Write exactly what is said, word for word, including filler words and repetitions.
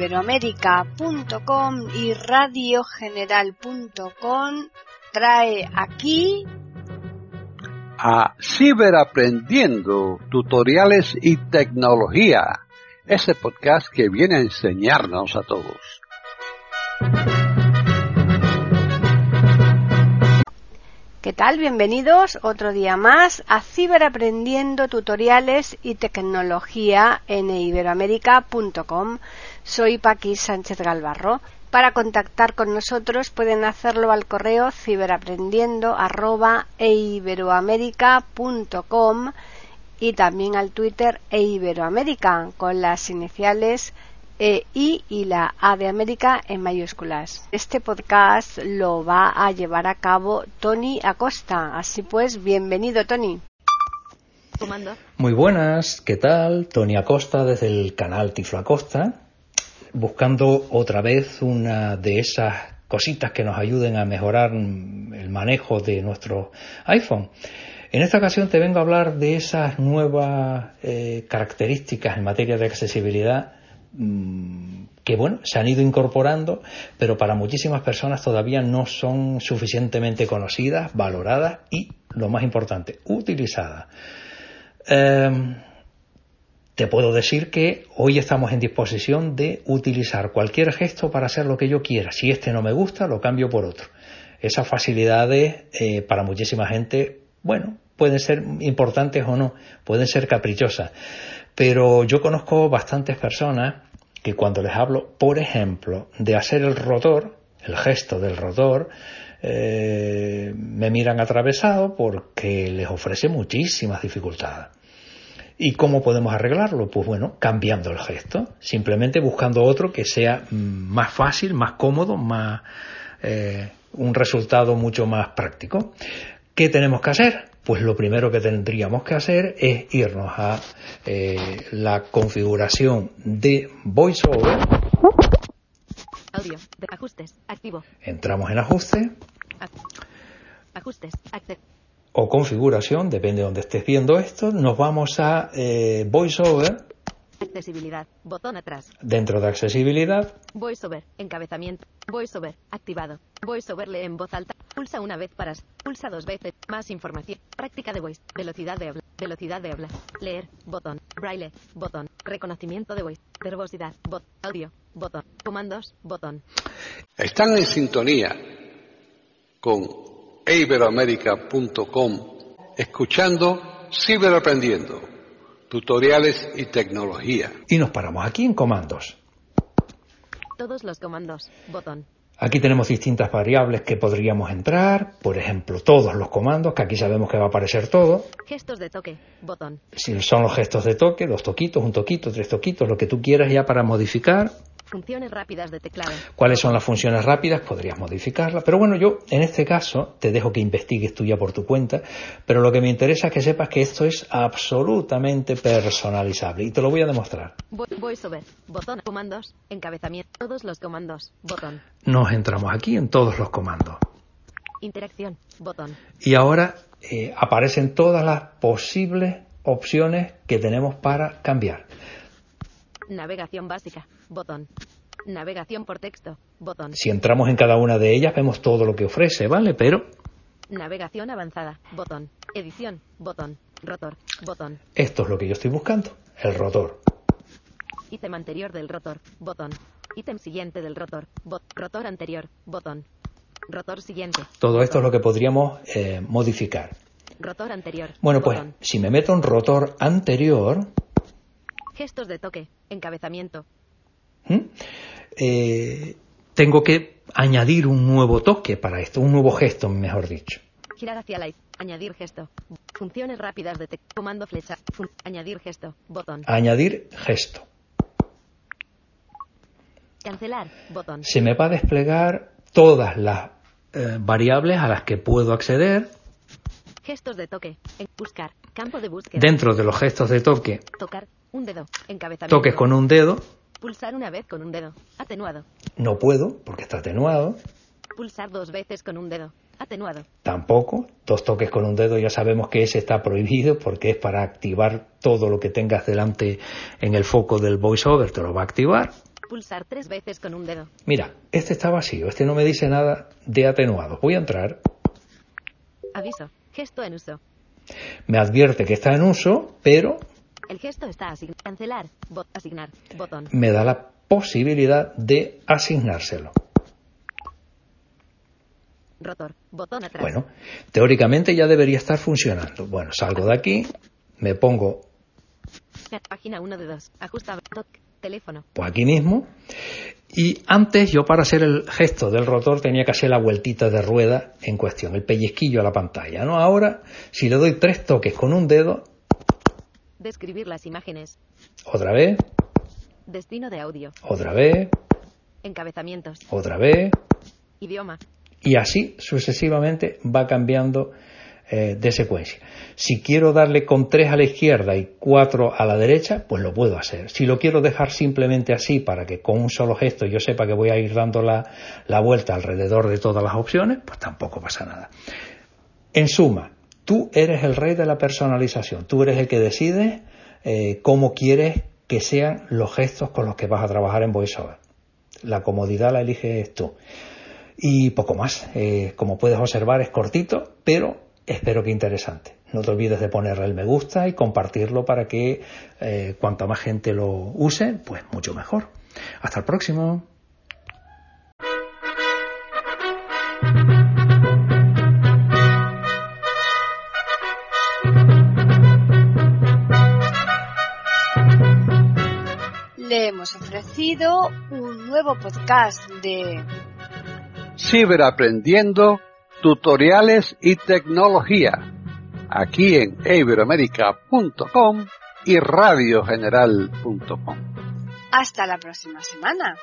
Iberoamerica punto com y Radio General punto com trae aquí a Ciberaprendiendo, tutoriales y tecnología, ese podcast que viene a enseñarnos a todos. ¿Qué tal? Bienvenidos otro día más a Ciberaprendiendo, tutoriales y tecnología en Iberoamerica punto com. Soy Paqui Sánchez Galbarro. Para contactar con nosotros pueden hacerlo al correo ciberaprendiendo arroba iberoamerica punto com y también al Twitter eiberoamerica con las iniciales E, I y la A de América en mayúsculas. Este podcast lo va a llevar a cabo Toni Acosta. Así pues, bienvenido, Toni. Muy buenas, ¿qué tal? Toni Acosta desde el canal Tiflo Acosta, buscando otra vez una de esas cositas que nos ayuden a mejorar el manejo de nuestro iPhone. En esta ocasión te vengo a hablar de esas nuevas eh, características en materia de accesibilidad que bueno, se han ido incorporando, pero para muchísimas personas todavía no son suficientemente conocidas, valoradas y, lo más importante, utilizadas. Eh, te puedo decir que hoy estamos en disposición de utilizar cualquier gesto para hacer lo que yo quiera. Si este no me gusta, lo cambio por otro. Esas facilidades eh, para muchísima gente, bueno, pueden ser importantes o no, pueden ser caprichosas. Pero yo conozco bastantes personas que cuando les hablo, por ejemplo, de hacer el rotor, el gesto del rotor, eh, me miran atravesado porque les ofrece muchísimas dificultades. ¿Y cómo podemos arreglarlo? Pues bueno, cambiando el gesto, simplemente buscando otro que sea más fácil, más cómodo, más eh, un resultado mucho más práctico. ¿Qué tenemos que hacer? Pues lo primero que tendríamos que hacer es irnos a eh, la configuración de VoiceOver. Audio, de ajustes, activo. Entramos en ajustes. Ajustes, accept. O configuración, depende de donde estés viendo esto. Nos vamos a eh, VoiceOver. Accesibilidad, botón atrás. Dentro de accesibilidad. VoiceOver, encabezamiento. VoiceOver, activado. VoiceOver, lee en voz alta. Pulsa una vez para... Pulsa dos veces. Más información. Práctica de voice. Velocidad de habla. Velocidad de habla. Leer. Botón. Braille. Botón. Reconocimiento de voice. Verbosidad. Botón. Audio. Botón. Comandos. Botón. Están en sintonía con iberoamerica punto com escuchando Ciberaprendiendo, tutoriales y tecnología. Y nos paramos aquí en comandos. Todos los comandos. Botón. Aquí tenemos distintas variables que podríamos entrar, por ejemplo, todos los comandos, que aquí sabemos que va a aparecer todo. Gestos de toque, botón. Si son los gestos de toque, los toquitos, un toquito, tres toquitos, lo que tú quieras ya para modificar. Funciones rápidas de teclado. ¿Cuáles son las funciones rápidas? Podrías modificarlas. Pero bueno, yo en este caso te dejo que investigues tú ya por tu cuenta, pero lo que me interesa es que sepas que esto es absolutamente personalizable y te lo voy a demostrar. VoiceOver, botón, comandos, encabezamiento, todos los comandos, botón. Nos entramos aquí en todos los comandos. Interacción, botón. Y ahora eh, aparecen todas las posibles opciones que tenemos para cambiar. Navegación básica, botón. Navegación por texto, botón. Si entramos en cada una de ellas vemos todo lo que ofrece, ¿vale? Pero... Navegación avanzada, botón. Edición, botón. Rotor, botón. Esto es lo que yo estoy buscando, el rotor. Ítem anterior del rotor, botón. Ítem siguiente del rotor, botón. Rotor anterior, botón. Rotor siguiente. Todo esto es lo que podríamos eh, modificar. Rotor anterior. Bueno, pues si me meto en rotor anterior... Gestos de toque, encabezamiento. ¿Mm? Eh, tengo que añadir un nuevo toque para esto, un nuevo gesto, mejor dicho. Girar hacia la izquierda, añadir gesto. Funciones rápidas de teclado, comando flecha, Fun- añadir gesto, botón. Añadir gesto. Cancelar, botón. Se me va a desplegar todas las eh, variables a las que puedo acceder. Gestos de toque, en buscar, campo de búsqueda. Dentro de los gestos de toque. Tocar. Un dedo, encabezamiento. Toques con un dedo. Pulsar una vez con un dedo, atenuado. No puedo, porque está atenuado. Pulsar dos veces con un dedo, atenuado. Tampoco, dos toques con un dedo ya sabemos que ese está prohibido porque es para activar todo lo que tengas delante en el foco del VoiceOver, te lo va a activar. Pulsar tres veces con un dedo. Mira, este está vacío, este no me dice nada de atenuado. Voy a entrar. Aviso, gesto en uso. Me advierte que está en uso, pero... El gesto está asignado. Cancelar, bot- asignar, botón. Me da la posibilidad de asignárselo. Rotor, botón atrás. Bueno, teóricamente ya debería estar funcionando. Bueno, salgo de aquí, me pongo... Página uno de dos, ajusta, toc, teléfono. Pues aquí mismo. Y antes yo para hacer el gesto del rotor tenía que hacer la vueltita de rueda en cuestión, el pellizquillo a la pantalla, ¿no? Ahora, si le doy tres toques con un dedo... Describir las imágenes. Otra vez. Destino de audio. Otra vez. Encabezamientos. Otra vez. Idioma. Y así sucesivamente va cambiando eh, de secuencia. Si quiero darle con tres a la izquierda y cuatro a la derecha, pues lo puedo hacer. Si lo quiero dejar simplemente así para que con un solo gesto yo sepa que voy a ir dando la, la vuelta alrededor de todas las opciones, pues tampoco pasa nada. En suma, tú eres el rey de la personalización. Tú eres el que decide eh, cómo quieres que sean los gestos con los que vas a trabajar en VoiceOver. La comodidad la eliges tú. Y poco más, eh, como puedes observar es cortito, pero espero que interesante. No te olvides de ponerle el me gusta y compartirlo para que eh, cuanta más gente lo use, pues mucho mejor. Hasta el próximo. Le hemos ofrecido un nuevo podcast de... Ciberaprendiendo, tutoriales y tecnología, aquí en Iberoamerica punto com y Radio General punto com. Hasta la próxima semana.